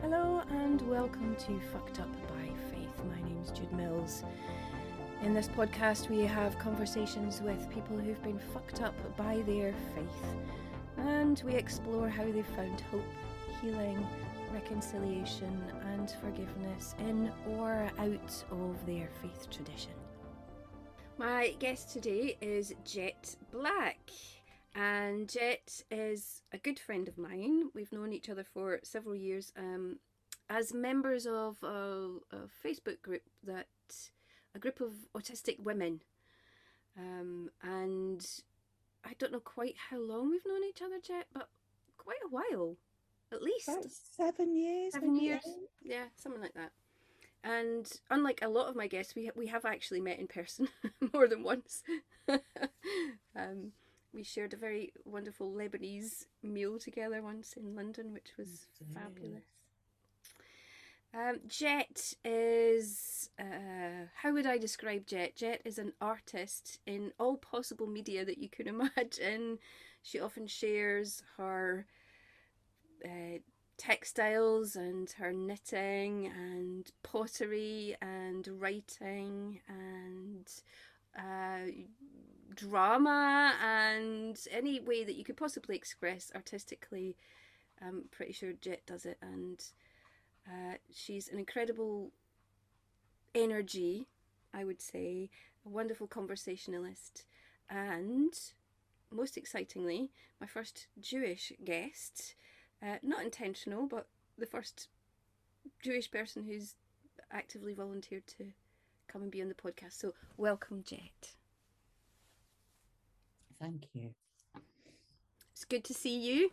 Hello and welcome to Fucked Up by Faith. My name's Jude Mills. In this podcast we have conversations with people who've been fucked up by their faith, and we explore how they've found hope, healing, reconciliation and forgiveness in or out of their faith tradition. My guest today is Jet Black, and Jet is a good friend of mine. We've known each other for several years as members of a Facebook group, that a group of autistic women, and I don't know quite how long we've known each other, Jet, but quite a while. At least about 7 years. 7 years, yeah, something like that. And unlike a lot of my guests, we have actually met in person more than once. We shared a very wonderful Lebanese meal together once in London, which was fabulous. Jet is, how would I describe Jet? Jet is an artist in all possible media that you can imagine. She often shares her textiles and her knitting and pottery and writing and drama and any way that you could possibly express artistically. I'm pretty sure Jet does it, and she's an incredible energy, I would say, a wonderful conversationalist, and most excitingly, my first Jewish guest. Not intentional, but the first Jewish person who's actively volunteered to come and be on the podcast. So welcome, Jet. Thank you. It's good to see you.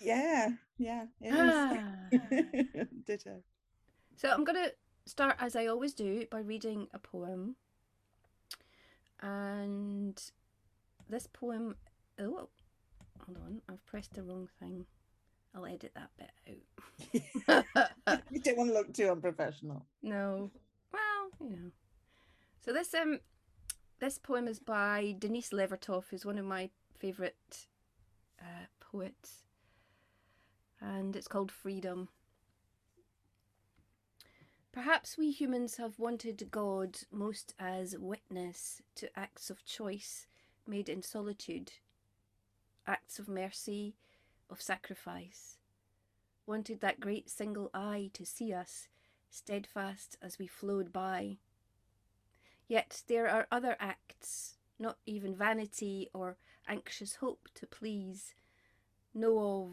Yeah, it is. Ditto. So I'm going to start, as I always do, by reading a poem. And this poem... Oh, hold on, I've pressed the wrong thing. I'll edit that bit out. You don't want to look too unprofessional. No. Well, you know. So this poem is by Denise Levertov, who's one of my favourite poets. And it's called Freedom. Perhaps we humans have wanted God most as witness to acts of choice made in solitude, acts of mercy, of sacrifice, wanted that great single eye to see us, steadfast as we flowed by. Yet there are other acts, not even vanity or anxious hope to please, know of,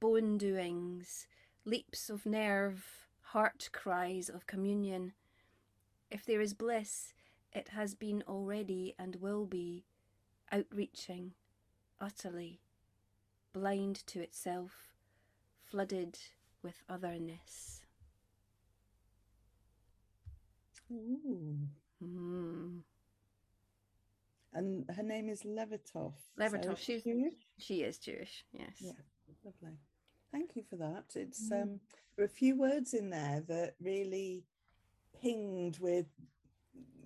bone doings, leaps of nerve, heart cries of communion. If there is bliss, it has been already and will be, outreaching, utterly, blind to itself, flooded with otherness. Ooh. Mm. And her name is Levertov. Levertov, so she's Jewish? She is Jewish, yes. Yeah, lovely. Thank you for that. It's there were a few words in there that really pinged with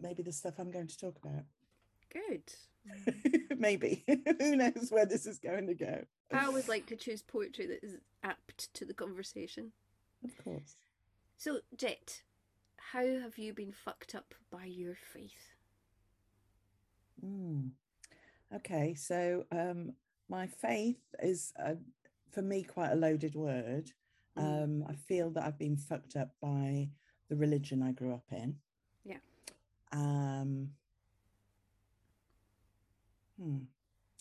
maybe the stuff I'm going to talk about. Good. Maybe. Who knows where this is going to go. I always like to choose poetry that is apt to the conversation. Of course. So, Jet, how have you been fucked up by your faith? Okay, so my faith is, for me, quite a loaded word. I feel that I've been fucked up by the religion I grew up in. Yeah.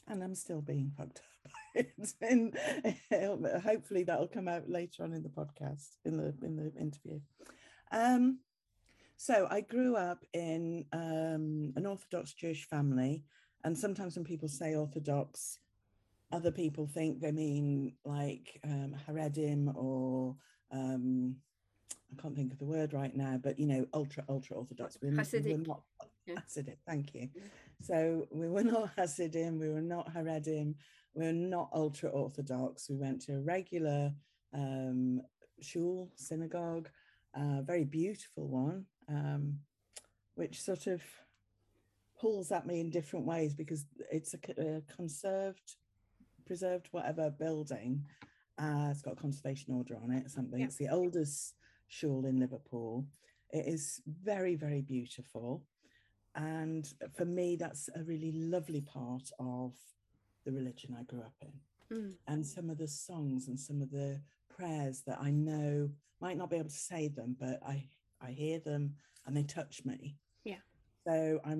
And I'm still being fucked up by it. And hopefully that'll come out later on in the podcast, in the interview. So I grew up in an Orthodox Jewish family. And sometimes when people say Orthodox, other people think they mean like Haredim or I can't think of the word right now, but, you know, ultra Orthodox. Chassidic. We're not Hasid, thank you. So we were not Hasidim, we were not Haredim, we were not ultra-Orthodox. We went to a regular shul, synagogue, very beautiful one, which sort of pulls at me in different ways because it's a conserved preserved whatever building. It's got a conservation order on it, something. Yeah. It's the oldest shul in Liverpool. It is very, very beautiful. And for me, that's a really lovely part of the religion I grew up in. Mm. And some of the songs and some of the prayers that I know, might not be able to say them, but I hear them and they touch me. Yeah. So I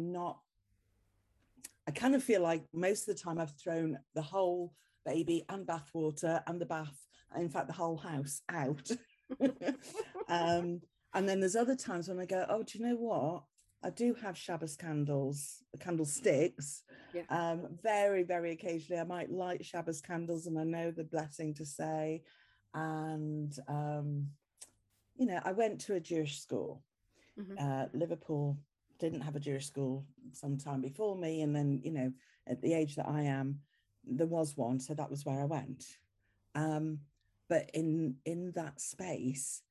kind of feel like most of the time I've thrown the whole baby and bathwater and the bath, in fact, the whole house out. And then there's other times when I go, oh, do you know what? I do have Shabbos candles, candlesticks. Yeah. Very, very occasionally I might light Shabbos candles and I know the blessing to say. And, you know, I went to a Jewish school. Mm-hmm. Liverpool didn't have a Jewish school some time before me. And then, you know, at the age that I am, there was one. So that was where I went. But in that space,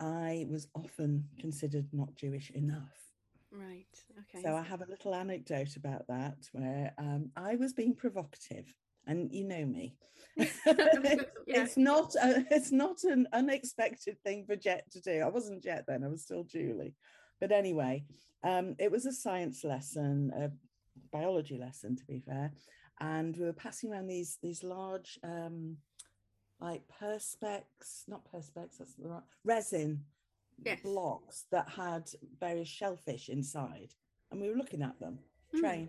I was often considered not Jewish enough. Right. Okay. So I have a little anecdote about that where I was being provocative, and you know me. It's not an unexpected thing for Jet to do. I wasn't Jet then; I was still Julie. But anyway, it was a science lesson, a biology lesson, to be fair, and we were passing around these large, like not perspex. That's the right resin. Yes. Blocks that had various shellfish inside, and we were looking at them. Train.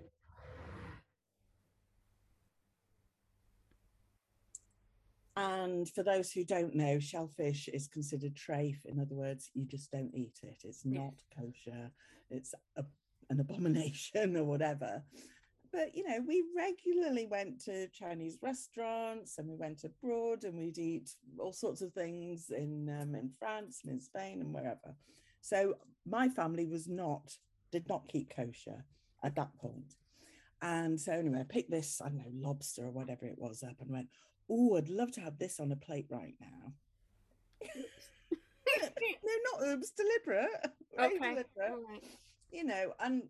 And for those who don't know, shellfish is considered treif. In other words, you just don't eat it. It's not kosher. It's an abomination or whatever. But, you know, we regularly went to Chinese restaurants and we went abroad and we'd eat all sorts of things in France and in Spain and wherever. So my family did not keep kosher at that point. And so anyway, I picked this, I don't know, lobster or whatever it was up and went, oh, I'd love to have this on a plate right now. No, not oops, deliberate. Okay. Deliberate. All right. You know, and...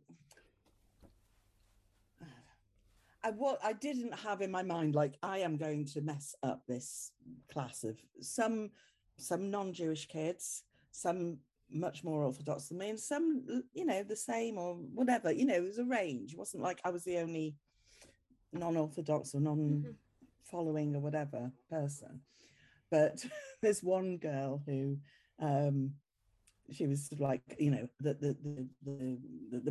What I didn't have in my mind, like, I am going to mess up this class of some non-Jewish kids, some much more Orthodox than me, and some, you know, the same or whatever. You know, it was a range. It wasn't like I was the only non-Orthodox or non-following or whatever person. But there's one girl who... she was sort of like, you know, the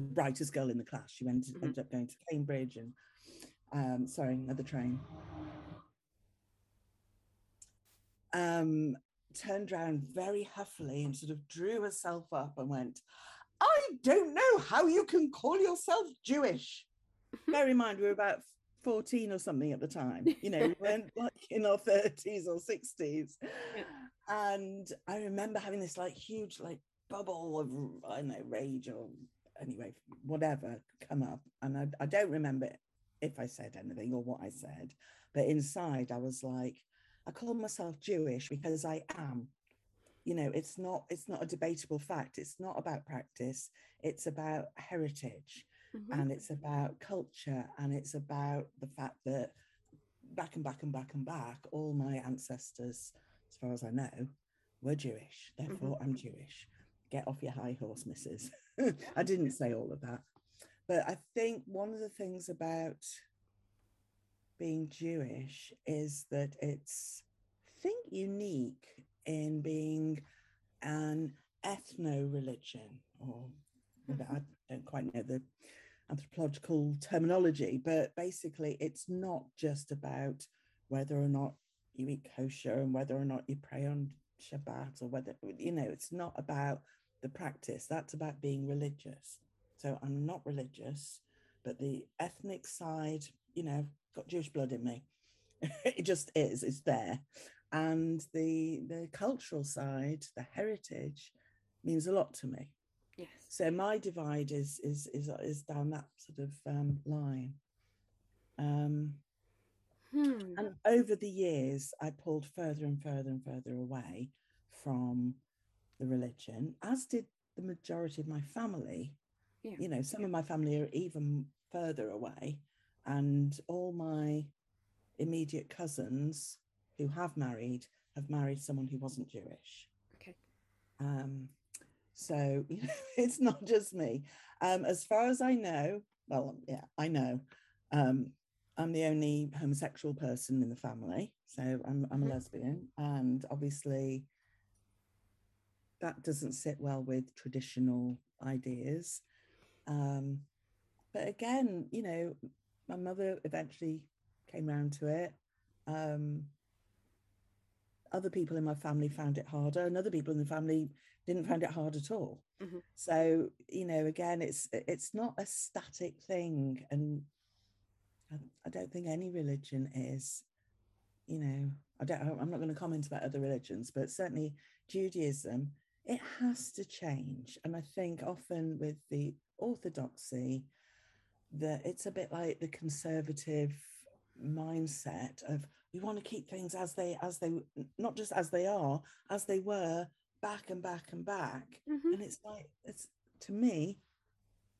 brightest girl in the class. She ended up going to Cambridge and, another train. Turned around very huffily and sort of drew herself up and went, I don't know how you can call yourself Jewish. Bear in mind, we were about 14 or something at the time. You know, we weren't like in our 30s or 60s. Yeah. And I remember having this like huge like bubble of, I don't know, rage or anyway, whatever come up. And I don't remember if I said anything or what I said, but inside I was like, I call myself Jewish because I am. You know, it's not a debatable fact. It's not about practice. It's about heritage. Mm-hmm. And it's about culture. And it's about the fact that back, all my ancestors, as far as I know, were Jewish. Therefore, I'm Jewish. Get off your high horse, missus. I didn't say all of that. But I think one of the things about being Jewish is that it's, I think, unique in being an ethno-religion, or I don't quite know the anthropological terminology, but basically it's not just about whether or not you eat kosher and whether or not you pray on Shabbat or whether, you know, it's not about the practice. That's about being religious. So I'm not religious, but the ethnic side, you know, got Jewish blood in me. It just is, it's there. And the cultural side, the heritage, means a lot to me. Yes. So my divide is down that sort of line. And over the years, I pulled further and further and further away from the religion, as did the majority of my family. Yeah. You know, some of my family are even further away, and all my immediate cousins who have married someone who wasn't Jewish. Okay. So, you know, it's not just me. As far as I know, well, yeah, I know. I'm the only homosexual person in the family. So I'm a lesbian. And obviously that doesn't sit well with traditional ideas. But again, you know, my mother eventually came round to it. Other people in my family found it harder, and other people in the family didn't find it hard at all. Mm-hmm. So, you know, again, it's not a static thing, and I don't think any religion is. You know, I'm not going to comment about other religions, but certainly Judaism, it has to change. And I think often with the orthodoxy, that it's a bit like the conservative mindset of, we want to keep things as they not just as they are, as they were back and back and back. Mm-hmm. And it's like, to me,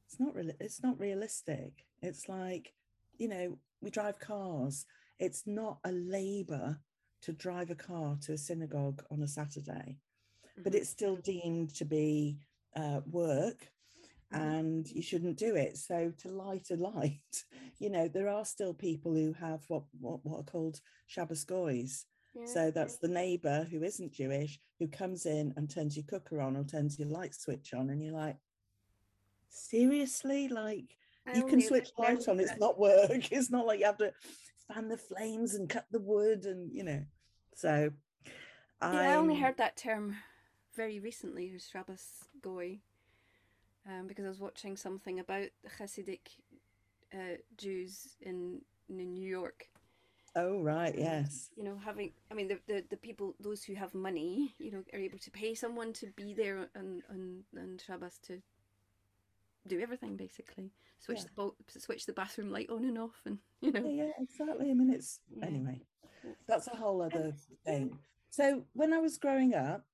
it's not realistic. It's like, you know, we drive cars. It's not a labor to drive a car to a synagogue on a Saturday, mm-hmm. but it's still deemed to be work, and you shouldn't do it. So to light a light, you know, there are still people who have what are called Shabbos goys. Yeah. So that's the neighbour who isn't Jewish, who comes in and turns your cooker on or turns your light switch on, and you're like, seriously? Like, you can switch light on, it's not work. It's not like you have to fan the flames and cut the wood and, you know. So I only heard that term very recently, who's Shabbos goy. Because I was watching something about the Chassidic Jews in New York. Oh, right, yes. You know, the people, those who have money, you know, are able to pay someone to be there on Shabbos to do everything, basically. Switch the bathroom light on and off, and, you know. Yeah, exactly. I mean, anyway, that's a whole other thing. So when I was growing up,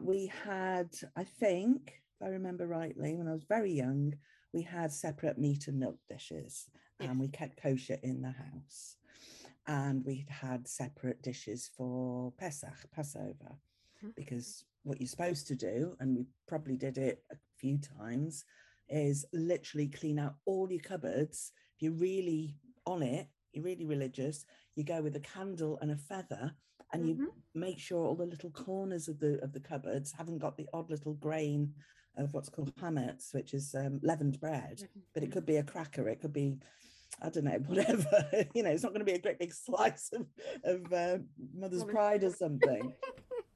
we had, I think, I remember rightly, when I was very young, we had separate meat and milk dishes, and we kept kosher in the house, and we had separate dishes for Passover, because what you're supposed to do, and we probably did it a few times, is literally clean out all your cupboards. If you're really on it, you're really religious, you go with a candle and a feather, and you make sure all the little corners of the cupboards haven't got the odd little grain of what's called hamets, which is leavened bread, but it could be a cracker, it could be, I don't know, whatever. You know, it's not going to be a great big slice of mother's pride or something.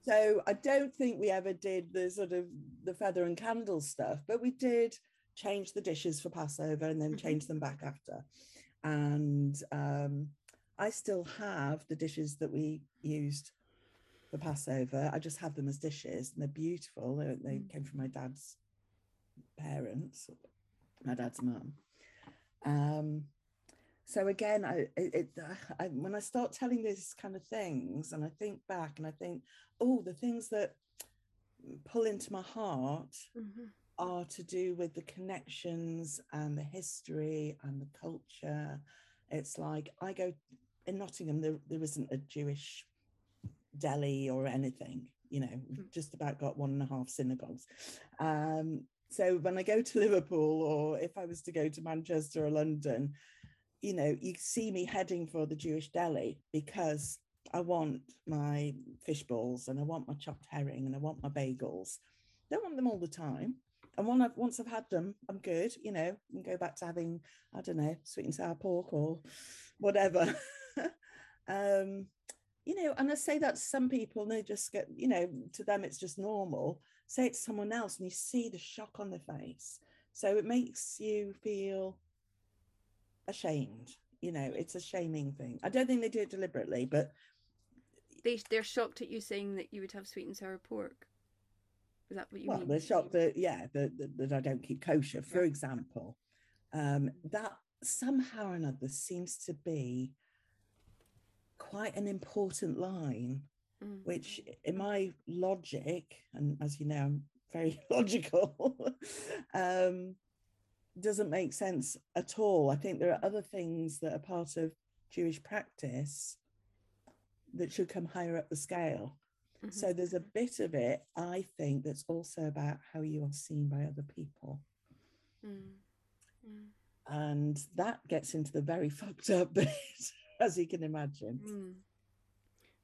So I don't think we ever did the sort of the feather and candle stuff, but we did change the dishes for Passover and then change them back after. And I still have the dishes that we used for Passover. I just have them as dishes, and they're beautiful. They came from my dad's parents, my dad's mum. So again, I when I start telling these kind of things, and I think back and I think, oh, the things that pull into my heart are to do with the connections and the history and the culture. It's like, I go in Nottingham, there isn't a Jewish deli or anything, you know, we've just about got 1.5 synagogues. So when I go to Liverpool, or if I was to go to Manchester or London, you know, you see me heading for the Jewish deli, because I want my fish balls, and I want my chopped herring, and I want my bagels. Don't want them all the time. And once I've had them, I'm good, you know, and go back to having, I don't know, sweet and sour pork or whatever. You know, and I say that to some people, and they just get, you know, to them, it's just normal. Say it to someone else, and you see the shock on their face. So it makes you feel ashamed. You know, it's a shaming thing. I don't think they do it deliberately, but they're shocked at you saying that you would have sweet and sour pork. Is that what you mean? Well, they're shocked that, yeah, that I don't keep kosher, for example. That somehow or another seems to be quite an important line, which in my logic, and as you know, I'm very logical, doesn't make sense at all. I think there are other things that are part of Jewish practice that should come higher up the scale. Mm-hmm. So there's a bit of it, I think, that's also about how you are seen by other people. Mm. Mm. And that gets into the very fucked up bit, as you can imagine. Mm.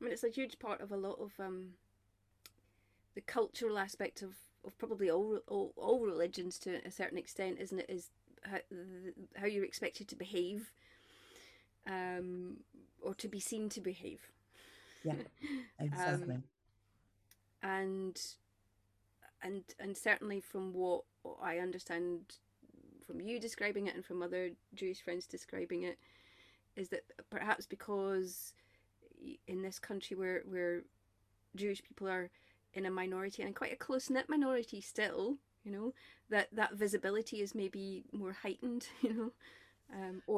I mean, it's a huge part of a lot of the cultural aspect of probably all religions to a certain extent, isn't it? Is how you're expected to behave or to be seen to behave. Yeah, exactly. And certainly from what I understand from you describing it and from other Jewish friends describing it, is that perhaps because in this country where Jewish people are in a minority and quite a close-knit minority still, you know, that visibility is maybe more heightened, you know.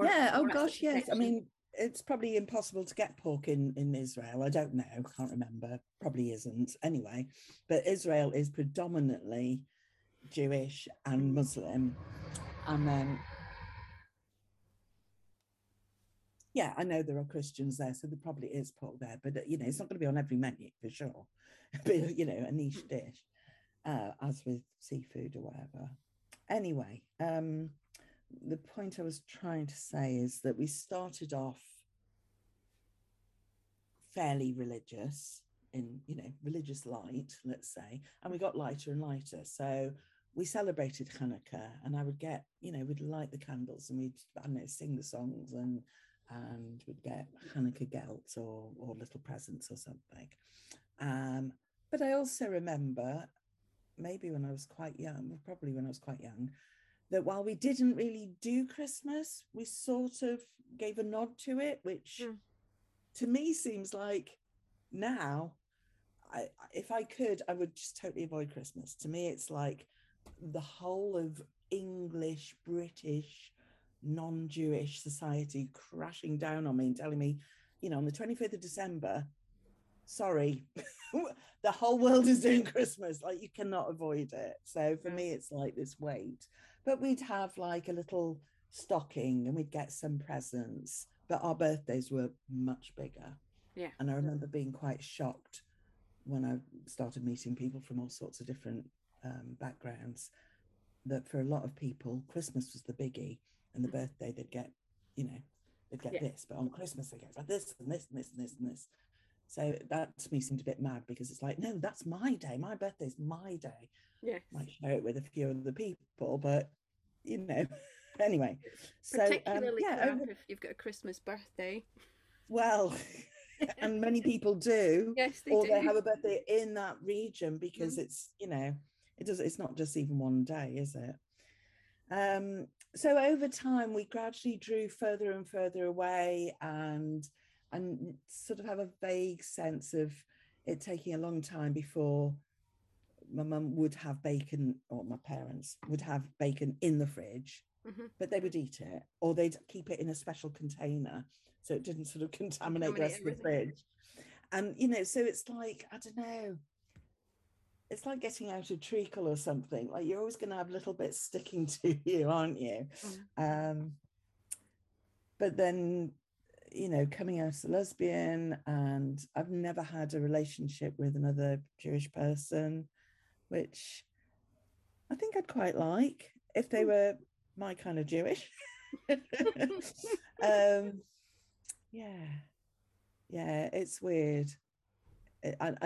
Yes. I mean, it's probably impossible to get pork in Israel. I don't know, can't remember, probably isn't anyway. But Israel is predominantly Jewish and Muslim. And then, yeah, I know there are Christians there, so there probably is pork there. But, you know, it's not going to be on every menu for sure. But, you know, a niche dish, as with seafood or whatever. Anyway, the point I was trying to say is that we started off fairly religious in, you know, religious light, let's say, and we got lighter and lighter. So we celebrated Hanukkah, and I would get, you know, we'd light the candles and we'd, I don't know, sing the songs and we'd get Hanukkah gelt or little presents or something. But I also remember, maybe when I was quite young, probably when I was quite young, that while we didn't really do Christmas, we sort of gave a nod to it, which to me seems like now, if I could, I would just totally avoid Christmas. To me, it's like the whole of English, British, non-Jewish society crashing down on me and telling me, you know, on the 25th of December, sorry, the whole world is doing Christmas, like you cannot avoid it. So for me, it's like this weight. But we'd have like a little stocking and we'd get some presents, but our birthdays were much bigger. Yeah. And I remember being quite shocked when I started meeting people from all sorts of different backgrounds, that for a lot of people, Christmas was the biggie, and the birthday they'd get, you know, they'd get this, but on Christmas they get like this and this and this and this and this. So that to me seemed a bit mad, because it's like, no, that's my day. My birthday's my day. Yes. I might share it with a few other people, but, you know, anyway. Particularly so, if you've got a Christmas birthday. Well, and many people do. Yes, they do. They have a birthday in that region, because it's, you know, it's not just even one day, is it? So over time, we gradually drew further and further away, and sort of have a vague sense of it taking a long time before my mum would have bacon, or my parents would have bacon in the fridge, but they would eat it, or they'd keep it in a special container so it didn't sort of contaminate the rest of the fridge. And, you know, so it's like, I don't know, it's like getting out of treacle or something. Like, you're always going to have little bits sticking to you, aren't you? But then, you know, coming out as a lesbian, and I've never had a relationship with another Jewish person, which I think I'd quite like if they were my kind of Jewish. Yeah, it's weird. I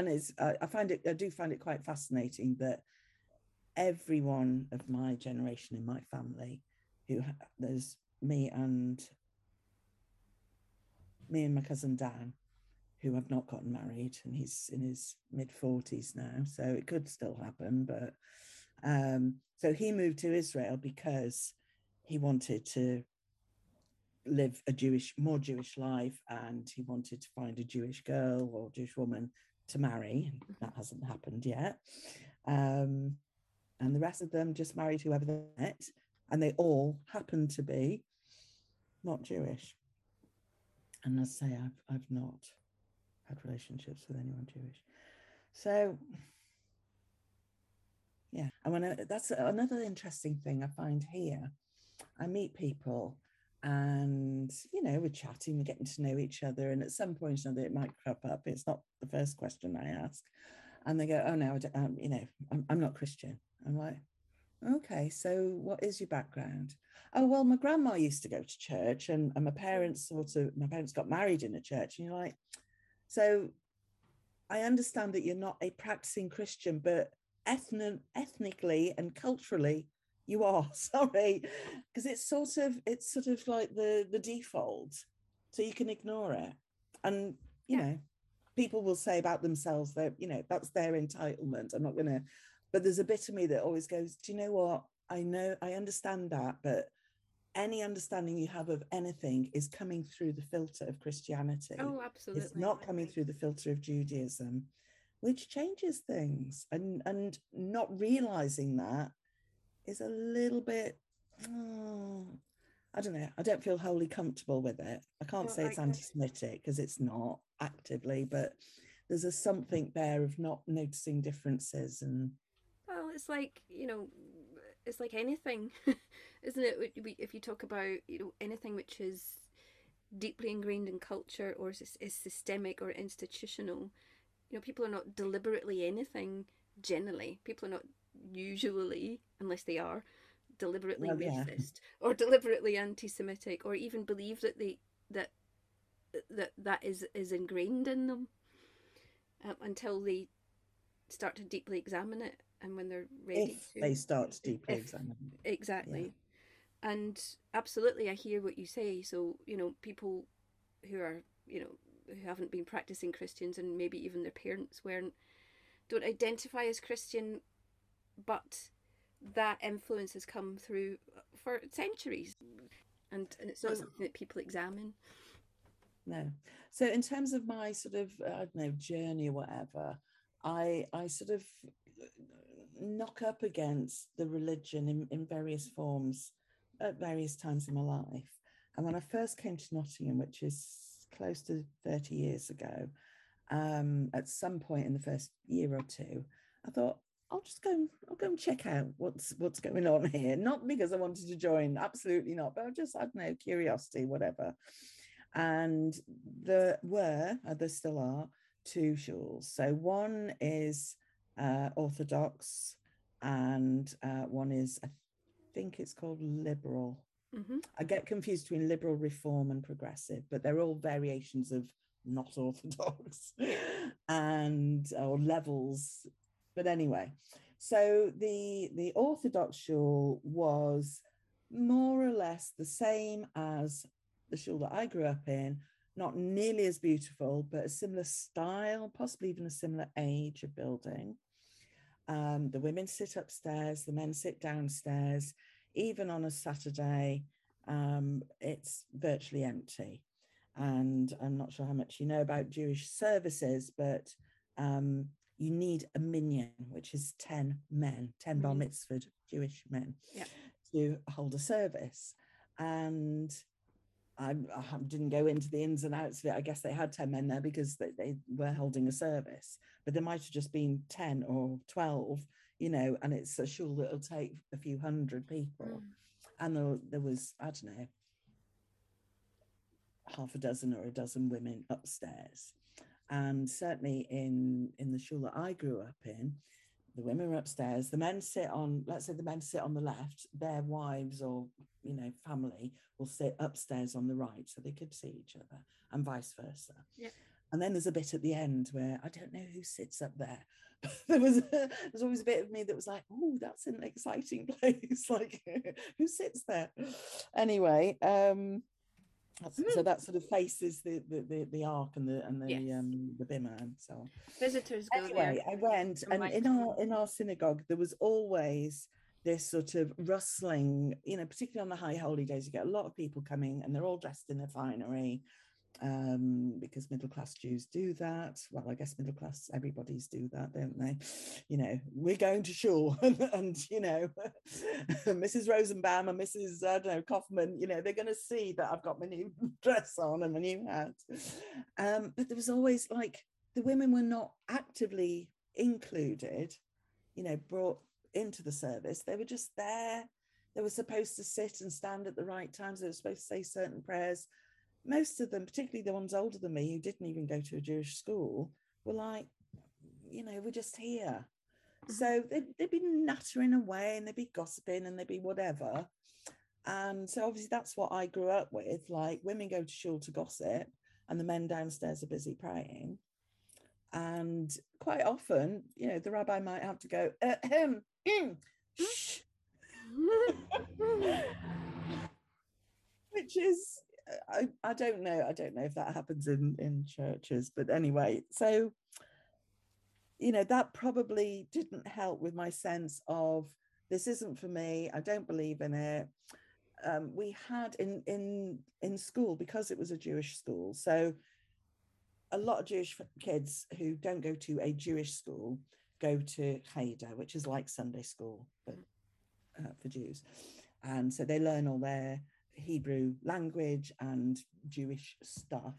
do find it quite fascinating that everyone of my generation in my family, there's me and my cousin Dan, who have not gotten married, and he's in his mid-40s now, so it could still happen. But so he moved to Israel because he wanted to live a more Jewish life, and he wanted to find a Jewish girl or Jewish woman to marry, and that hasn't happened yet. And the rest of them just married whoever they met, and they all happened to be not Jewish. And I say, I've not had relationships with anyone Jewish. So, yeah. And that's another interesting thing I find here. I meet people And, you know, we're chatting, we're getting to know each other. And at some point or another, it might crop up. It's not the first question I ask. And they go, oh, no, you know, I'm not Christian. I'm like, okay, so what is your background? Oh, well, my grandma used to go to church and my parents got married in a church. And you're like, so I understand that you're not a practicing Christian, but ethnically and culturally, you are, sorry, because it's sort of like the default, so you can ignore it. And, you know, people will say about themselves that, you know, that's their entitlement. I'm not going to, but there's a bit of me that always goes, do you know what? I know, I understand that, but any understanding you have of anything is coming through the filter of Christianity. Oh, absolutely. It's not coming through the filter of Judaism, which changes things. And not realizing that is a little bit, I don't know, I don't feel wholly comfortable with it. I can't say it's anti-Semitic because it's not actively, but there's a something there of not noticing differences. And well, it's like, you know, it's like anything, isn't it? If you talk about, you know, anything which is deeply ingrained in culture or is systemic or institutional, you know, people are not deliberately anything generally. People are not usually, unless they are deliberately racist or deliberately anti-Semitic, or even believe that that is ingrained in them until they start to deeply examine it, and when they're ready examine it. Exactly. Yeah. And absolutely, I hear what you say. So, you know, people who are, you know, who haven't been practicing Christians, and maybe even their parents don't identify as Christian, but that influence has come through for centuries, and it's not something that people examine. No. So in terms of my sort of, I don't know, journey or whatever, I sort of knock up against the religion in various forms at various times in my life. And when I first came to Nottingham, which is close to 30 years ago, at some point in the first year or two, I thought, I'll go and check out what's going on here. Not because I wanted to join, absolutely not, but I don't know, curiosity, whatever. And there still are two shuls. So one is Orthodox, and one is, I think it's called Liberal. Mm-hmm. I get confused between Liberal, Reform and Progressive, but they're all variations of not Orthodox or levels. But anyway, so the Orthodox shul was more or less the same as the shul that I grew up in, not nearly as beautiful, but a similar style, possibly even a similar age of building. The women sit upstairs, the men sit downstairs. Even on a Saturday, it's virtually empty. And I'm not sure how much you know about Jewish services, but... you need a minion, which is 10 men, 10 bar mitzvah Jewish men, to hold a service. And I didn't go into the ins and outs of it. I guess they had 10 men there because they were holding a service, but there might have just been 10 or 12, you know, and it's a shul that'll take a few hundred people. Mm. And there was, I don't know, half a dozen or a dozen women upstairs. And certainly in the shul that I grew up in, the women are upstairs. The men sit on, let's say the men sit on the left, their wives or, you know, family will sit upstairs on the right so they could see each other, and vice versa. Yeah. And then there's a bit at the end where I don't know who sits up there. There's always a bit of me that was like, oh, that's an exciting place. Like, who sits there? Anyway, so that sort of faces the ark and the the bima and so on. Visitors go anyway, there. I went, and in our synagogue there was always this sort of rustling, you know, particularly on the high holy days. You get a lot of people coming, and they're all dressed in their finery, because middle class Jews do that. Well, I guess middle class everybody's do that, don't they? You know, we're going to shul, and you know, Mrs. Rosenbaum and Mrs. I don't know, Kaufman, you know, they're going to see that I've got my new dress on and my new hat. But there was always like the women were not actively included, you know, brought into the service. They were just there They were supposed to sit and stand at the right times. They were supposed to say certain prayers. Most of them, particularly the ones older than me who didn't even go to a Jewish school, were like, you know, we're just here. So they'd be nattering away and they'd be gossiping and they'd be whatever. And so obviously that's what I grew up with. Like, women go to shul to gossip and the men downstairs are busy praying. And quite often, you know, the rabbi might have to go, shh. Which is, I don't know. I don't know if that happens in churches, but anyway, so, you know, that probably didn't help with my sense of this isn't for me. I don't believe in it. We had in school, because it was a Jewish school, so a lot of Jewish kids who don't go to a Jewish school go to Heder, which is like Sunday school, but for Jews. And so they learn all their Hebrew language and Jewish stuff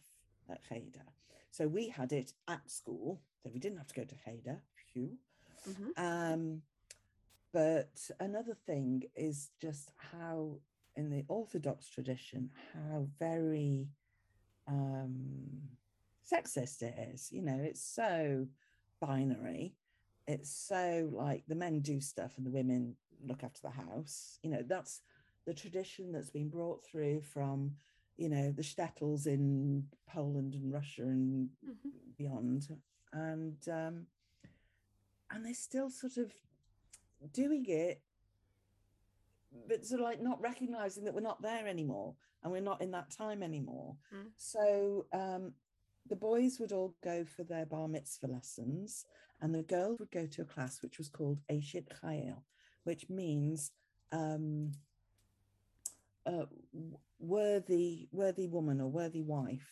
at Heder. So we had it at school, so we didn't have to go to Heder. Mm-hmm. But another thing is just how, in the Orthodox tradition, how very sexist it is. You know, it's so binary. It's so like the men do stuff and the women look after the house. You know, that's the tradition that's been brought through from, you know, the shtetls in Poland and Russia and mm-hmm. beyond. And they're still sort of doing it, but sort of like not recognizing that we're not there anymore and we're not in that time anymore. Mm. So the boys would all go for their bar mitzvah lessons, and the girls would go to a class which was called Eshet Chayil, which means worthy woman or worthy wife.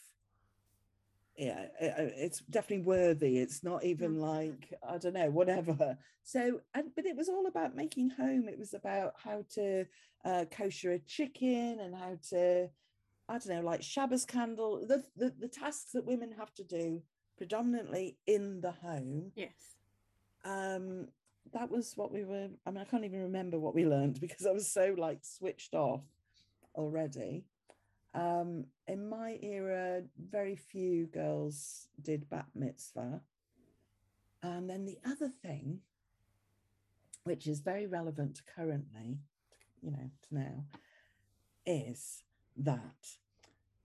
Yeah, it's definitely worthy. It's not even like, I don't know, whatever. So, but it was all about making home. It was about how to kosher a chicken and how to, I don't know, like Shabbos candle, the tasks that women have to do predominantly in the home. Yes. That was what we were, I mean, I can't even remember what we learned because I was so like switched off already. In my era, very few girls did bat mitzvah. And then the other thing, which is very relevant to currently, you know, to now, is that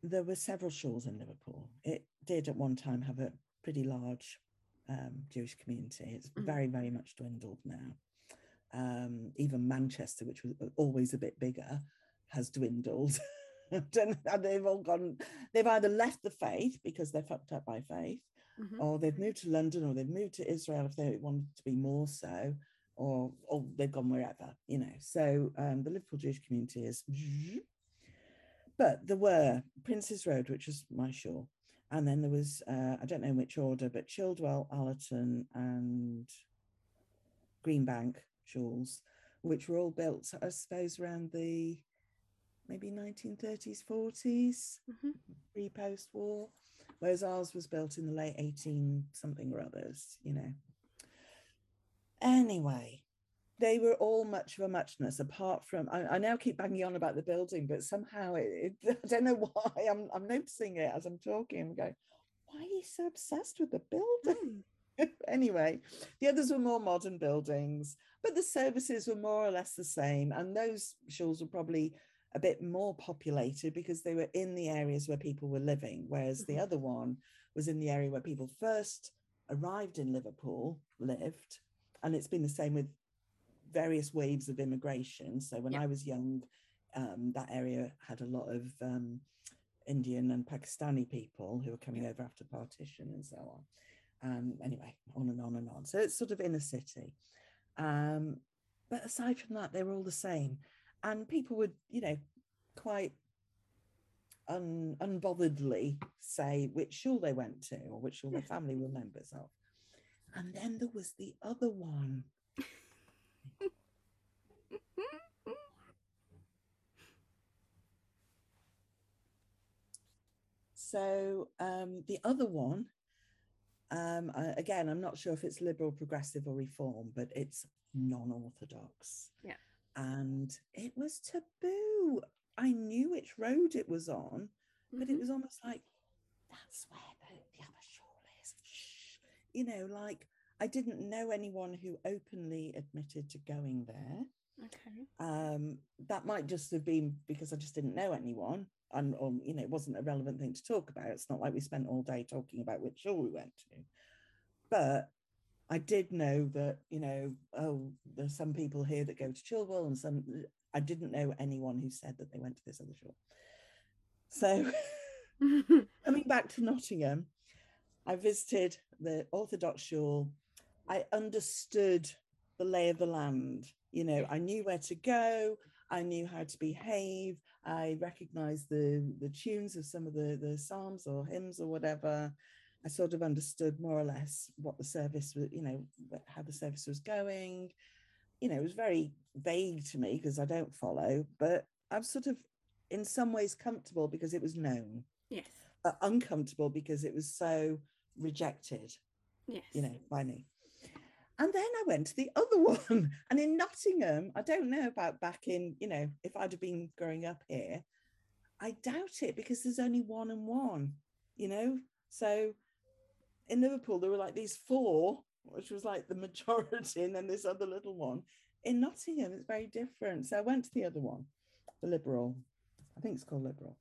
there were several shuls in Liverpool. It did at one time have a pretty large Jewish community. It's very, very much dwindled now. Even Manchester, which was always a bit bigger, has dwindled. They've all gone, they've either left the faith because they're fucked up by faith, or they've moved to London, or they've moved to Israel if they wanted to be more so, or they've gone wherever, you know. So the Liverpool Jewish community is, but there were Prince's Road, which was my shul, and then there was, I don't know in which order, but Childwell, Allerton and Greenbank shuls, which were all built, I suppose, around the maybe 1930s, 40s, pre-post-war, whereas ours was built in the late 18-something or others, you know. Anyway, they were all much of a muchness, apart from, I now keep banging on about the building, but somehow, I don't know why, I'm noticing it as I'm talking, I'm going, why are you so obsessed with the building? Anyway, the others were more modern buildings, but the services were more or less the same, and those shuls were probably a bit more populated because they were in the areas where people were living, whereas the other one was in the area where people first arrived in Liverpool, lived, and it's been the same with various waves of immigration. So when I was young, that area had a lot of Indian and Pakistani people who were coming over after partition and so on. Anyway, on and on and on. So it's sort of inner city. But aside from that, they were all the same. And people would, you know, quite unbotheredly say which shul they went to or which shul their family were members of. And then there was the other one. So the other one, again, I'm not sure if it's Liberal, Progressive or Reform, but it's non-Orthodox. Yeah. and it was taboo. I knew which road it was on, but it was almost like, that's where the other shul is. Shh. You know, like, I didn't know anyone who openly admitted to going there. Okay. That might just have been because I just didn't know anyone, and or, you know, it wasn't a relevant thing to talk about. It's not like we spent all day talking about which shul we went to. But I did know that, you know, oh, there's some people here that go to Chilwell, and some, I didn't know anyone who said that they went to this other shul. So coming back to Nottingham, I visited the Orthodox shul. I understood the lay of the land. You know, I knew where to go. I knew how to behave. I recognised the tunes of some of the psalms or hymns or whatever. I sort of understood more or less what the service was, you know, how the service was going. You know, it was very vague to me because I don't follow, but I'm sort of in some ways comfortable because it was known. Yes. But uncomfortable because it was so rejected. Yes. You know, by me. And then I went to the other one. And in Nottingham, I don't know about back in, you know, if I'd have been growing up here, I doubt it because there's only one and one, you know. So in Liverpool, there were like these four, which was like the majority, and then this other little one. In Nottingham, it's very different. So I went to the other one, the Liberal. I think it's called Liberal.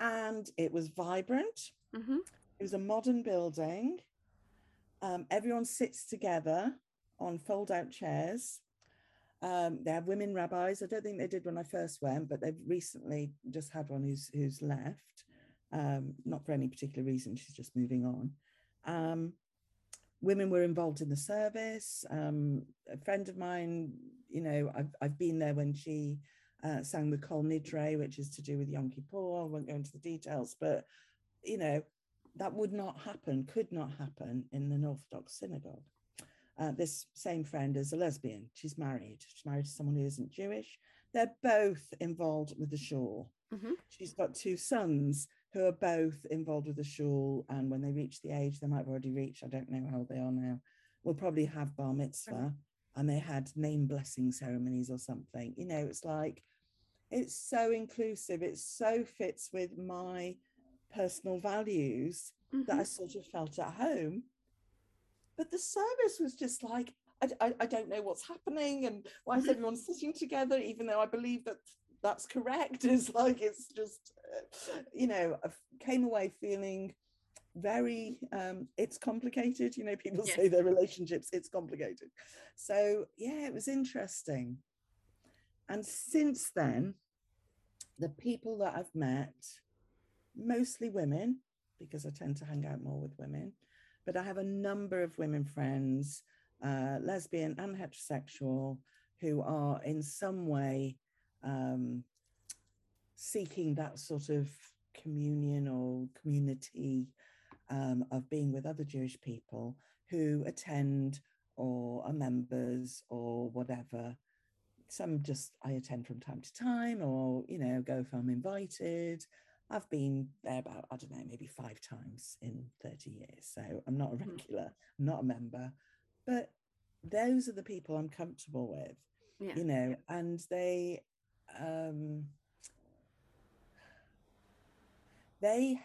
And it was vibrant. Mm-hmm. It was a modern building. Everyone sits together on fold-out chairs. They have women rabbis. I don't think they did when I first went, but they've recently just had one who's left, not for any particular reason. She's just moving on. Women were involved in the service. A friend of mine, you know, I've been there when she sang the Kol Nidre, which is to do with Yom Kippur. I won't go into the details, but, you know, that would not happen, could not happen in an Orthodox synagogue. This same friend is a lesbian. She's married to someone who isn't Jewish. They're both involved with the shul. Mm-hmm. She's got two sons who are both involved with the shul. And when they reach the age, they might have already reached, I don't know how old they are now, will probably have bar mitzvah. Mm-hmm. And they had name blessing ceremonies or something. You know, it's like, it's so inclusive. It so fits with my personal values that I sort of felt at home. But the service was just like, I don't know what's happening and why is everyone sitting together, even though I believe that that's correct. It's like, it's just, you know, I came away feeling very, it's complicated. You know, people say their relationships, it's complicated. So yeah, it was interesting. And since then, the people that I've met, mostly women, because I tend to hang out more with women, but I have a number of women friends, lesbian and heterosexual, who are in some way seeking that sort of communion or community of being with other Jewish people who attend or are members or whatever. Some just, I attend from time to time, or, you know, go if I'm invited. I've been there about, I don't know, maybe 5 times in 30 years. So I'm not a regular, I'm not a member, but those are the people I'm comfortable with, you know, and they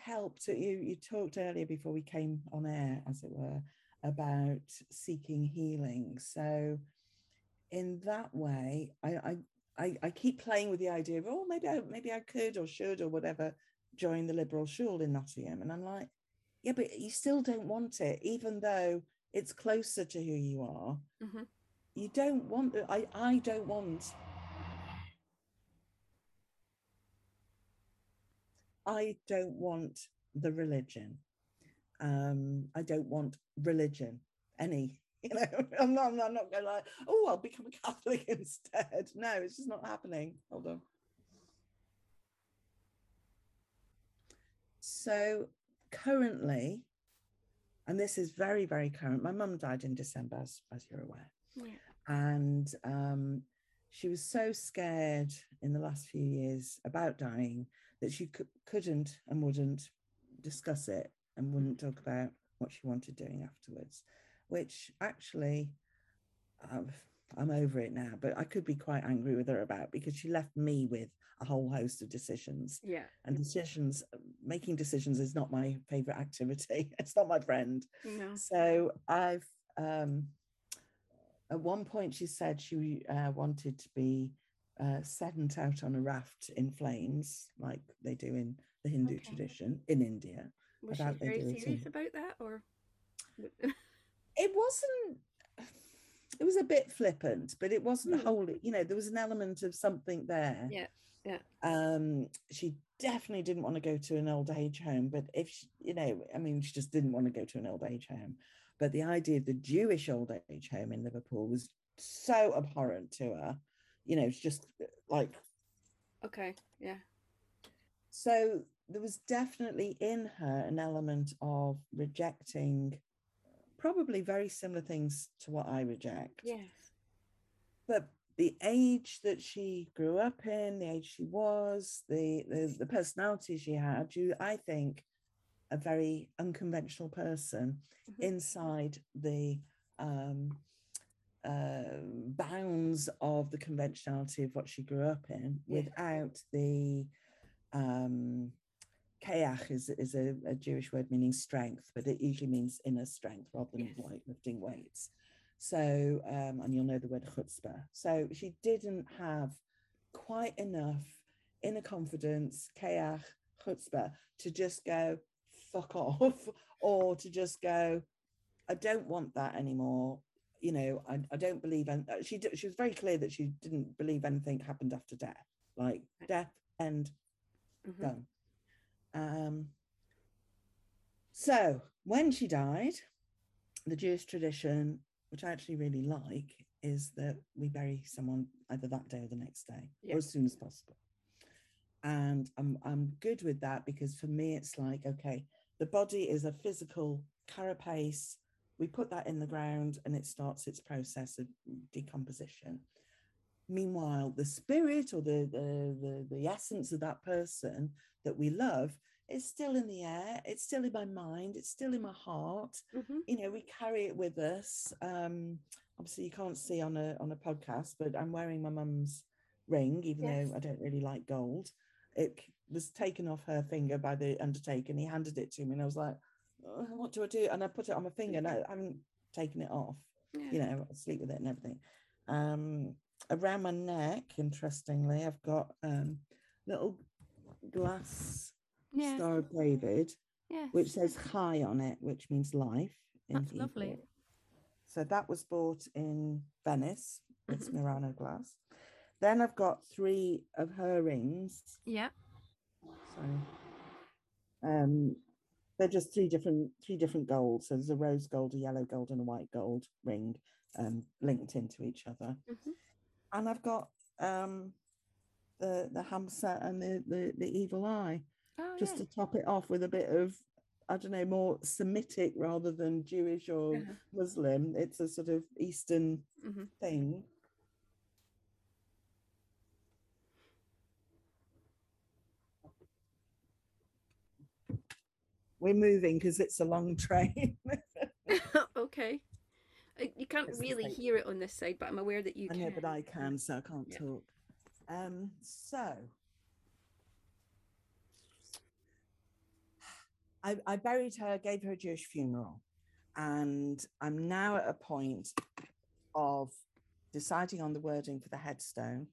helped. You talked earlier before we came on air, as it were, about seeking healing. So in that way, I keep playing with the idea of, oh, maybe I could or should or whatever join the Liberal shul in Nottingham. And I'm like, yeah, but you still don't want it, even though it's closer to who you are. Mm-hmm. You don't want, I don't want, the religion. I don't want religion, any. You know, I'm not going like, oh, I'll become a Catholic instead. No, it's just not happening. Hold on. So currently, and this is very, very current, my mum died in December, as you're aware. Yeah. And she was so scared in the last few years about dying that she couldn't and wouldn't discuss it and wouldn't talk about what she wanted doing afterwards. Which actually I'm over it now, but I could be quite angry with her about, because she left me with a whole host of decisions. Yeah. And making decisions is not my favorite activity. It's not my friend. No. So I've, at one point she said she wanted to be sent out on a raft in flames, like they do in the Hindu tradition in India. Was she very serious about that, or? It wasn't, it was a bit flippant, but it wasn't wholly, you know, there was an element of something there. Yeah, yeah. She definitely didn't want to go to an old age home, but if she, you know, I mean, she just didn't want to go to an old age home. But the idea of the Jewish old age home in Liverpool was so abhorrent to her, you know, it's just like. Okay, yeah. So there was definitely in her an element of rejecting probably very similar things to what I reject. Yes. But the age that she grew up in, the age she was, the personality she had, I think a very unconventional person inside the bounds of the conventionality of what she grew up in, without the keyach is a Jewish word meaning strength, but it usually means inner strength rather than like lifting weights. So, and you'll know the word chutzpah. So she didn't have quite enough inner confidence, keyach, chutzpah, to just go, fuck off, or to just go, I don't want that anymore. You know, I don't believe, and she was very clear that she didn't believe anything happened after death, like death and done. So when she died, the Jewish tradition, which I actually really like, is that we bury someone either that day or the next day, or as soon as possible. And I'm good with that, because for me, it's like, okay, the body is a physical carapace. We put that in the ground and it starts its process of decomposition. Meanwhile, the spirit, or the essence of that person that we love, is still in the air. It's still in my mind. It's still in my heart. You know, we carry it with us. Obviously, you can't see on a podcast, but I'm wearing my mum's ring, even though I don't really like gold. It was taken off her finger by the undertaker, and he handed it to me, and I was like, oh, what do I do? And I put it on my finger, and I haven't taken it off. You know, I sleep with it and everything. Around my neck, interestingly, I've got little glass Star of David, which says Chai on it, which means life. That's lovely. Hebrew. So that was bought in Venice. It's Murano glass. Then I've got three of her rings. Yeah. So they're just three different golds. So there's a rose gold, a yellow gold, and a white gold ring linked into each other. And I've got the hamset and the evil eye, just to top it off with a bit of, I don't know, more Semitic rather than Jewish or Muslim. It's a sort of Eastern thing. We're moving because it's a long train. Okay. You can't really hear it on this side, but I'm aware that you can. I know, but I can, so I can't talk. So I buried her, gave her a Jewish funeral, and I'm now at a point of deciding on the wording for the headstone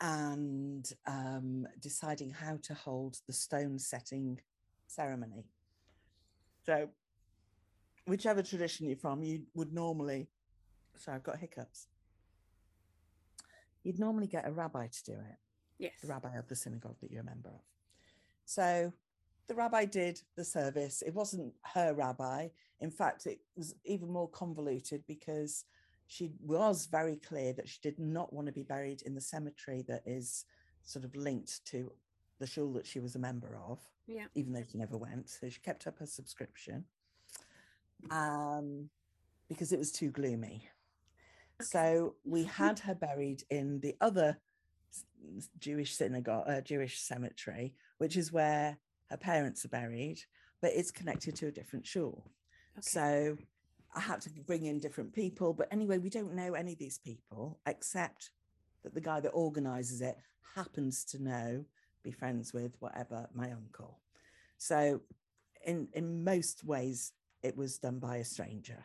and deciding how to hold the stone setting ceremony. So whichever tradition you're from, you would normally, sorry, I've got hiccups. You'd normally get a rabbi to do it. Yes. The rabbi of the synagogue that you're a member of. So the rabbi did the service. It wasn't her rabbi. In fact, it was even more convoluted, because she was very clear that she did not want to be buried in the cemetery that is sort of linked to the shul that she was a member of, even though she never went. So she kept up her subscription, because it was too gloomy. So we had her buried in the other Jewish synagogue, Jewish cemetery, which is where her parents are buried, but it's connected to a different shul. So I had to bring in different people. But anyway, we don't know any of these people, except that the guy that organises it happens to know, be friends with, whatever, my uncle. So in most ways, it was done by a stranger,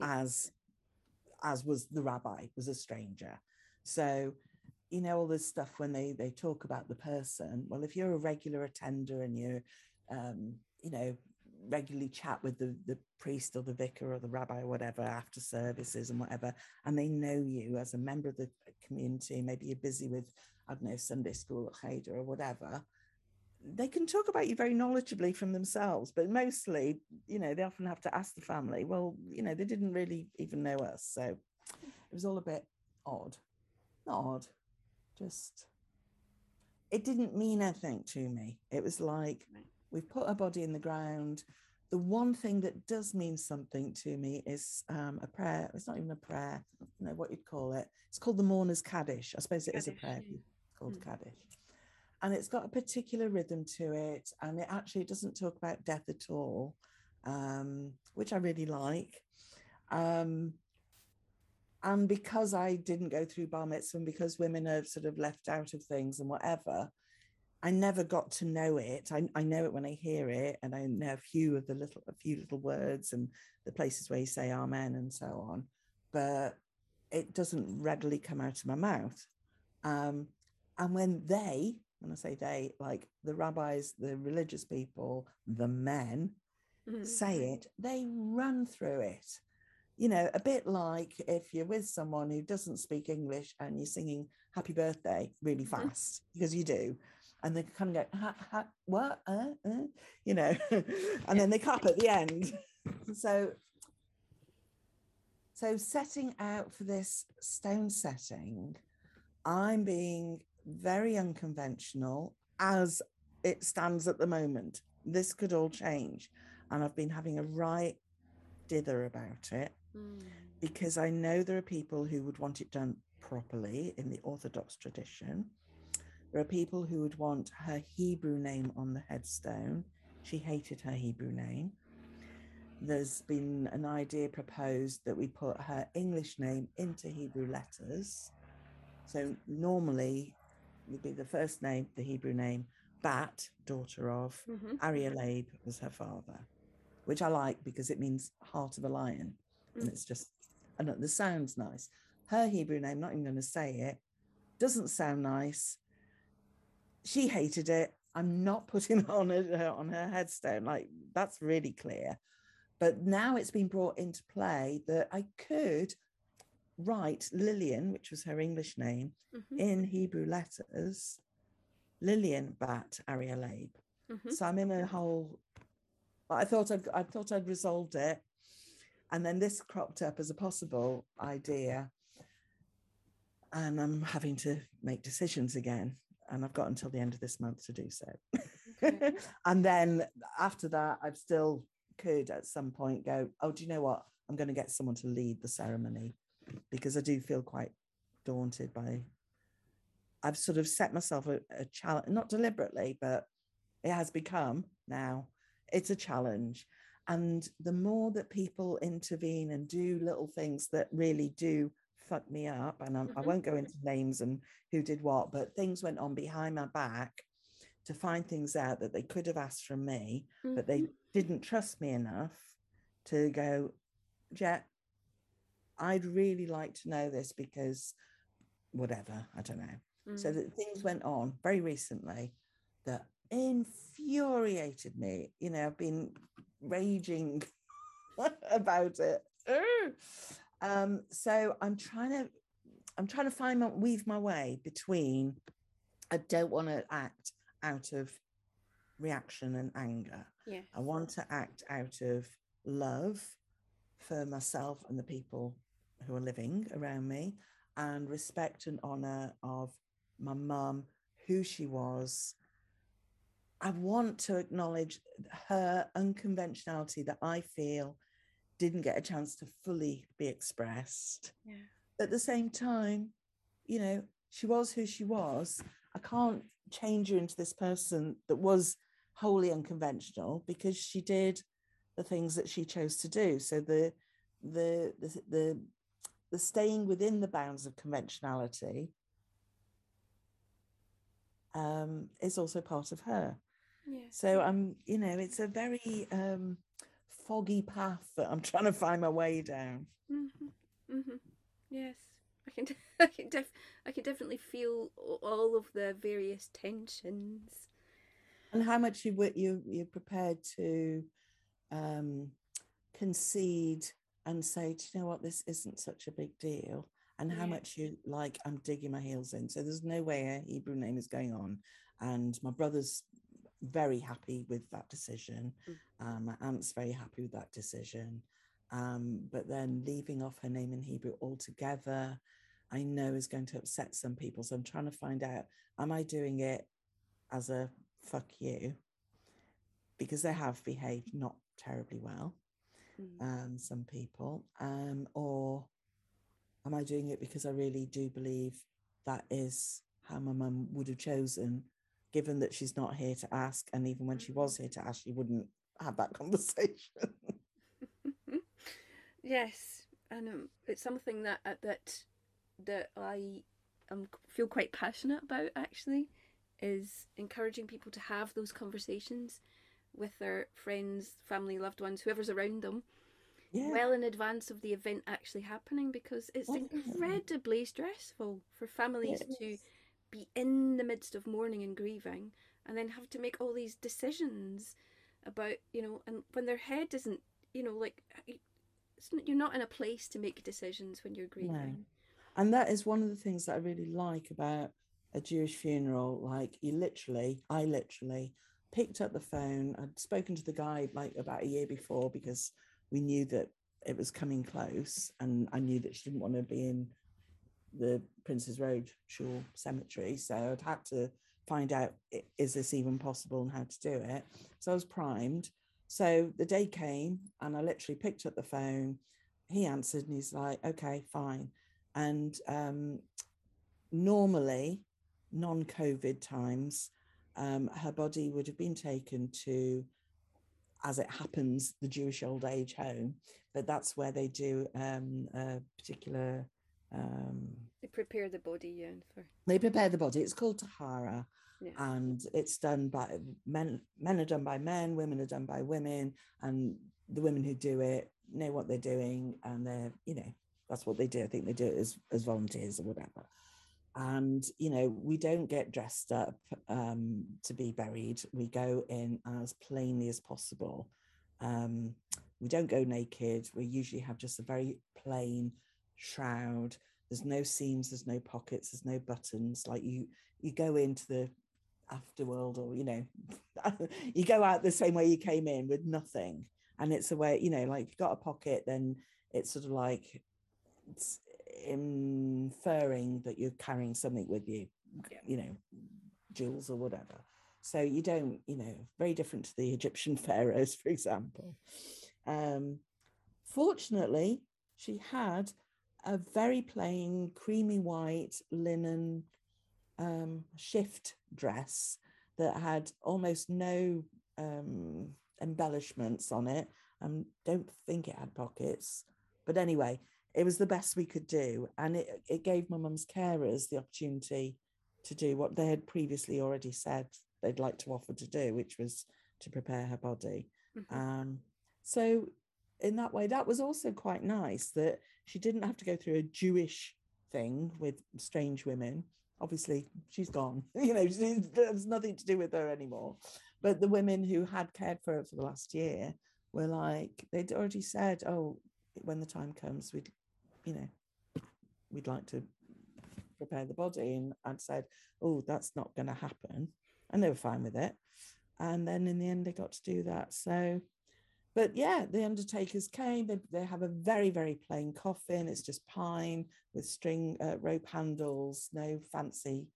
as was the rabbi, was a stranger. So, you know, all this stuff when they talk about the person, well, if you're a regular attender and you, you know, regularly chat with the priest or the vicar or the rabbi or whatever after services and whatever, and they know you as a member of the community, maybe you're busy with, I don't know, Sunday school at Heder or whatever, they can talk about you very knowledgeably from themselves, but mostly, you know, they often have to ask the family, well, you know, they didn't really even know us. So it was all a bit odd. Not odd, just, it didn't mean anything to me. It was like, we've put our body in the ground. The one thing that does mean something to me is a prayer. It's not even a prayer. I don't know what you'd call it. It's called the Mourner's Kaddish. I suppose it Kaddish is a prayer. It's called Kaddish. And it's got a particular rhythm to it. And it actually doesn't talk about death at all, which I really like. And because I didn't go through bar mitzvah and because women are sort of left out of things and whatever, I never got to know it. I know it when I hear it, and I know a few little words and the places where you say amen and so on, but it doesn't readily come out of my mouth. And when I say they, like the rabbis, the religious people, the men say it, they run through it. You know, a bit like if you're with someone who doesn't speak English and you're singing happy birthday really fast, because you do. And they kind of go, what? You know, and then they clap at the end. So setting out for this stone setting, I'm being very unconventional as it stands at the moment. This could all change. And I've been having a right dither about it, because I know there are people who would want it done properly in the Orthodox tradition. There are people who would want her Hebrew name on the headstone. She hated her Hebrew name. There's been an idea proposed that we put her English name into Hebrew letters. So normally it would be the first name, the Hebrew name, Bat, daughter of, Ariel Abe was her father, which I like because it means heart of a lion. And it's just, I know this sounds nice. Her Hebrew name, not even going to say it, doesn't sound nice. She hated it. I'm not putting it on her headstone. Like, that's really clear. But now it's been brought into play that I could write Lillian, which was her English name, in Hebrew letters, Lillian Bat Ariel Abe. So I'm in a whole, I thought I'd resolved it. And then this cropped up as a possible idea. And I'm having to make decisions again. And I've got until the end of this month to do so. Okay. And then after that, I still could at some point go, oh, do you know what? I'm going to get someone to lead the ceremony, because I do feel quite daunted by, I've sort of set myself a challenge, not deliberately, but it has become now, it's a challenge. And the more that people intervene and do little things that really do fuck me up, and I won't go into names and who did what, but things went on behind my back to find things out that they could have asked from me, but they didn't trust me enough to go, Jet, I'd really like to know this because whatever, I don't know. So that things went on very recently that infuriated me. You know, I've been raging about it. So I'm trying to weave my way between, I don't want to act out of reaction and anger. Yeah. I want to act out of love for myself and the people who are living around me, and respect and honor of my mum, who she was. I want to acknowledge her unconventionality that I feel didn't get a chance to fully be expressed. Yeah. At the same time, you know, she was who she was. I can't change her into this person that was wholly unconventional, because she did the things that she chose to do. So the the staying within the bounds of conventionality is also part of her. Yeah. So I'm, you know, it's a very foggy path that I'm trying to find my way down. Mm-hmm. Mm-hmm. Yes, I can definitely feel all of the various tensions. And how much you're prepared to concede and say, do you know what, this isn't such a big deal, and how much you like, I'm digging my heels in. So there's no way a Hebrew name is going on. And my brother's very happy with that decision. My aunt's very happy with that decision. But then leaving off her name in Hebrew altogether, I know is going to upset some people. So I'm trying to find out, am I doing it as a fuck you? Because they have behaved not terribly well, some people, or am I doing it because I really do believe that is how my mum would have chosen, given that she's not here to ask, and even when she was here to ask, she wouldn't have that conversation. Yes, and it's something that I feel quite passionate about, actually, is encouraging people to have those conversations with their friends, family, loved ones, whoever's around them, well in advance of the event actually happening, because it's incredibly stressful for families to be in the midst of mourning and grieving, and then have to make all these decisions about, you know, and when their head isn't, you know, like, you're not in a place to make decisions when you're grieving. No. And that is one of the things that I really like about a Jewish funeral. Like, I literally picked up the phone. I'd spoken to the guy like about a year before, because we knew that it was coming close, and I knew that she didn't want to be in the Prince's Road Shul cemetery, so I'd had to find out, is this even possible and how to do it? So I was primed. So the day came and I literally picked up the phone. He answered and he's like, okay, fine. And normally, non-COVID times, her body would have been taken to, as it happens, the Jewish old age home. But that's where they do a particular... they prepare the body, They prepare the body. It's called Tahara, and it's done by men. Men are done by men, women are done by women, and the women who do it know what they're doing, and they're, you know, that's what they do. I think they do it as volunteers or whatever. And, you know, we don't get dressed up to be buried. We go in as plainly as possible. We don't go naked. We usually have just a very plain shroud. There's no seams, there's no pockets, there's no buttons. Like, you go into the afterworld, or, you know, you go out the same way you came in, with nothing. And it's a way, you know, like, if you've got a pocket, then it's sort of like, it's inferring that you're carrying something with you, you know, jewels or whatever. So you don't, you know, very different to the Egyptian pharaohs, for example. Fortunately, she had a very plain, creamy white linen shift dress that had almost no embellishments on it. I don't think it had pockets. But anyway, it was the best we could do. And it gave my mum's carers the opportunity to do what they had previously already said they'd like to offer to do, which was to prepare her body. Mm-hmm. So in that way, that was also quite nice, that she didn't have to go through a Jewish thing with strange women. Obviously, she's gone. You know, there's nothing to do with her anymore. But the women who had cared for her for the last year were like, they'd already said, oh, when the time comes, we'd like to prepare the body. And I'd said, oh, that's not going to happen. And they were fine with it. And then in the end, they got to do that. So... But yeah, the undertakers came. They have a very, very plain coffin. It's just pine with string rope handles, no fancy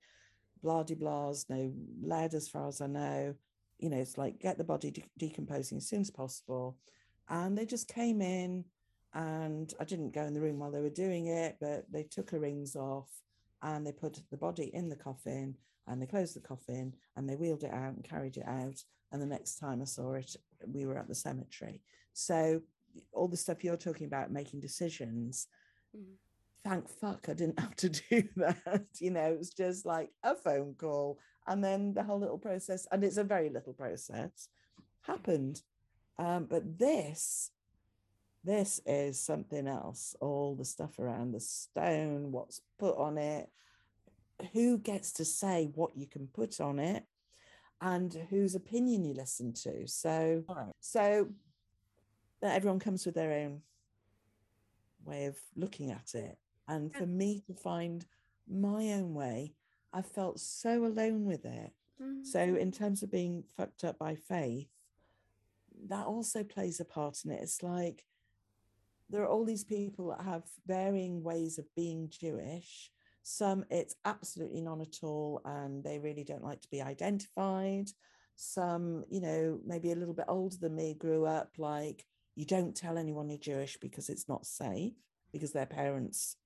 blah-de-blahs, no lead as far as I know. You know, it's like, get the body decomposing as soon as possible. And they just came in, and I didn't go in the room while they were doing it, but they took her rings off and they put the body in the coffin, and they closed the coffin, and they wheeled it out and carried it out. And the next time I saw it, we were at the cemetery. So all the stuff you're talking about, making decisions, thank fuck I didn't have to do that. You know, it was just like a phone call, and then the whole little process, and it's a very little process, happened. But this is something else, all the stuff around the stone, what's put on it, who gets to say what you can put on it, and whose opinion you listen to. So, so everyone comes with their own way of looking at it. And for me to find my own way, I felt so alone with it. Mm-hmm. So in terms of being fucked up by faith, that also plays a part in it. It's like, there are all these people that have varying ways of being Jewish. Some it's absolutely none at all, and they really don't like to be identified. Some, you know, maybe a little bit older than me, grew up like, you don't tell anyone you're Jewish because it's not safe, because their parents,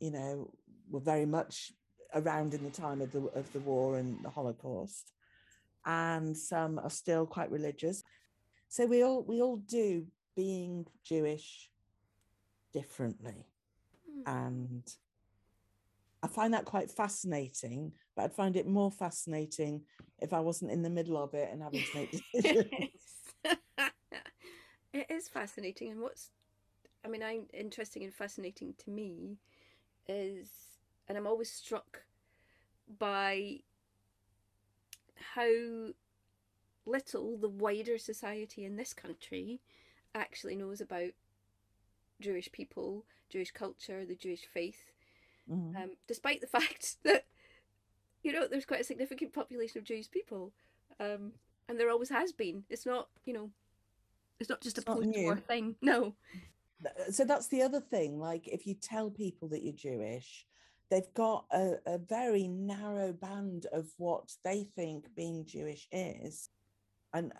you know, were very much around in the time of the war and the Holocaust. And some are still quite religious. So we all do being Jewish differently. And I find that quite fascinating, but I'd find it more fascinating if I wasn't in the middle of it and having to make decisions. It is fascinating. And I'm interesting and fascinating to me is, and I'm always struck by how little the wider society in this country actually knows about Jewish people, Jewish culture, the Jewish faith. Mm-hmm. Despite the fact that, you know, there's quite a significant population of Jewish people, and there always has been. It's not, you know, it's not just a post-war thing. No. So that's the other thing. Like, if you tell people that you're Jewish, they've got a very narrow band of what they think being Jewish is, and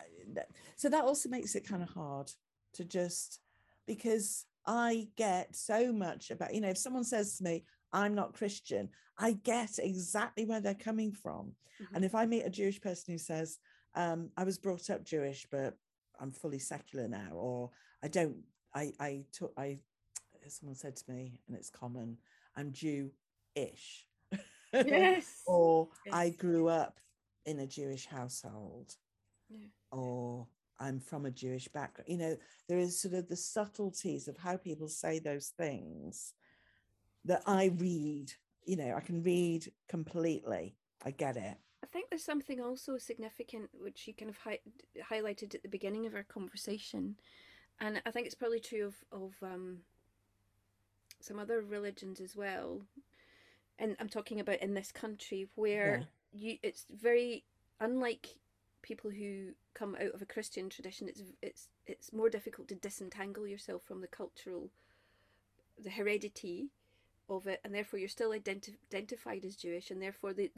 so that also makes it kind of hard to just, because I get so much about, you know, if someone says to me, I'm not Christian, I get exactly where they're coming from. Mm-hmm. And if I meet a Jewish person who says, I was brought up Jewish, but I'm fully secular now, or someone said to me, and it's common, I'm Jew-ish. Yes. Or yes, I grew up in a Jewish household. Yeah. Or I'm from a Jewish background. You know, there is sort of the subtleties of how people say those things that I read, you know, I can read completely. I get it. I think there's something also significant, which you kind of highlighted at the beginning of our conversation. And I think it's probably true of some other religions as well. And I'm talking about in this country where it's very unlike people who come out of a Christian tradition. It's more difficult to disentangle yourself from the cultural, the heredity of it, and therefore you're still identified as Jewish, and therefore the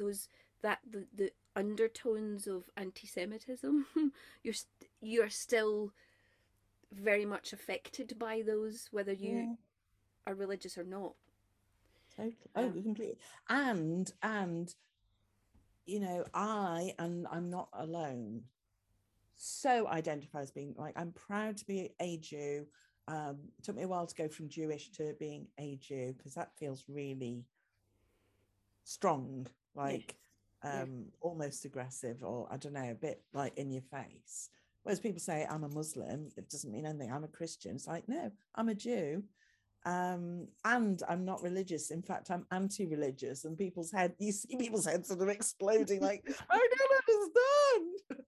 undertones of anti-Semitism, you're still very much affected by those, whether you are religious or not. Totally. Completely. And you know, I'm not alone, so identify as being, like, I'm proud to be a Jew. Took me a while to go from Jewish to being a Jew, because that feels really strong, like almost aggressive, or I don't know, a bit like in your face. Whereas people say, I'm a Muslim, it doesn't mean anything. I'm a Christian. It's like, no, I'm a Jew. And I'm not religious. In fact, I'm anti-religious, and you see people's heads sort of exploding like, I don't understand.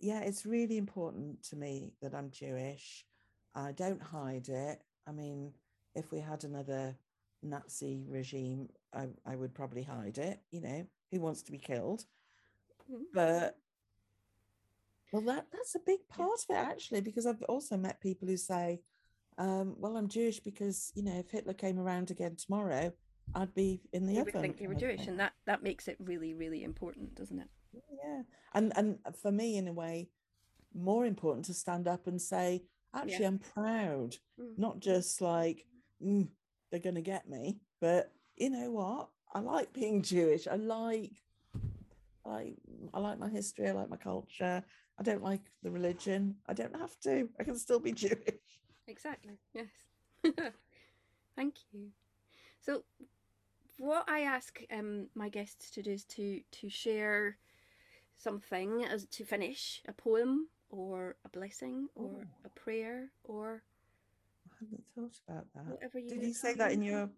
Yeah, it's really important to me that I'm Jewish. I don't hide it. I mean, if we had another Nazi regime, I would probably hide it. You know, who wants to be killed? But, well, that's a big part of it, actually, because I've also met people who say, well, I'm Jewish because, you know, if Hitler came around again tomorrow, I'd be in the oven. You would think you were Jewish, and that makes it really, really important, doesn't it? Yeah. And for me, in a way, more important to stand up and say, actually, I'm proud, not just like, they're going to get me, but you know what? I like being Jewish. I like my history. I like my culture. I don't like the religion. I don't have to. I can still be Jewish. exactly, yes. Thank you. So what I ask my guests to do is to share something as to finish, a poem or a blessing or a prayer or... I haven't thought about that. Whatever you did you say that in your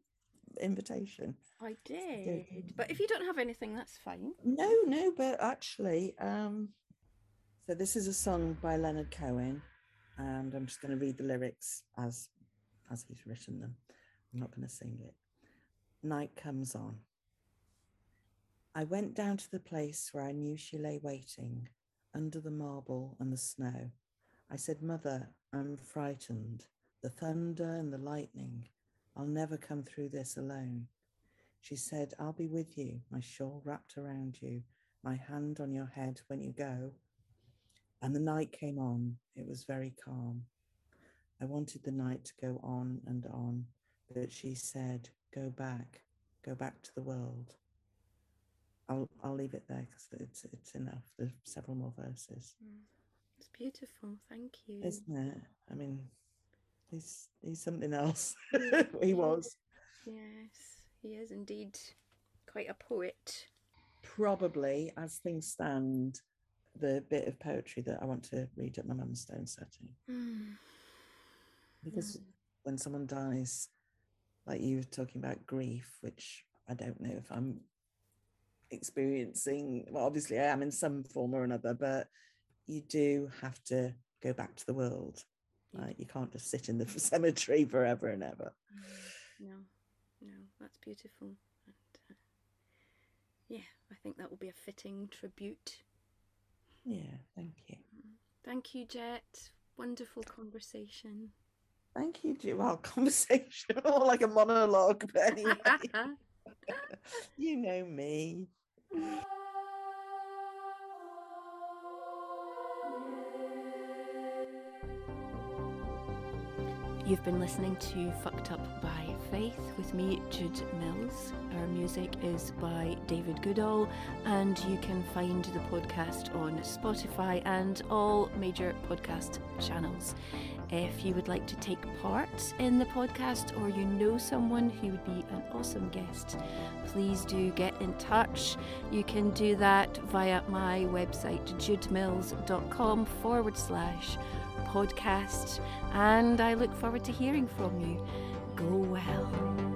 invitation? I did, but if you don't have anything, that's fine. No, but actually, so this is a song by Leonard Cohen, and I'm just going to read the lyrics as he's written them. I'm not going to sing it. Night comes on. I went down to the place where I knew she lay waiting, under the marble and the snow. I said, Mother, I'm frightened. The thunder and the lightning. I'll never come through this alone. She said, I'll be with you, my shawl wrapped around you, my hand on your head when you go. And the night came on. It was very calm. I wanted the night to go on and on, but she said, go back to the world. I'll leave it there because it's enough. There's several more verses. It's beautiful. Thank you. Isn't it? I mean, he's something else. He was. Yes, he is indeed quite a poet. Probably, as things stand, the bit of poetry that I want to read at my mum's stone setting. Because when someone dies, like you were talking about grief, which I don't know if I'm experiencing, well, obviously I am in some form or another, but you do have to go back to the world. Like, you can't just sit in the cemetery forever and ever. No, that's beautiful. And, yeah, I think that will be a fitting tribute. Yeah, thank you. Thank you, Jet. Wonderful conversation. Thank you, Jude. Well, conversation, or like a monologue, but anyway. You know me. You've been listening to Fucked Up by Faith with me, Jude Mills. Our music is by David Goodall, and you can find the podcast on Spotify and all major podcast channels. If you would like to take part in the podcast, or you know someone who would be an awesome guest, please do get in touch. You can do that via my website, judemills.com/podcast, and I look forward to hearing from you. Go well.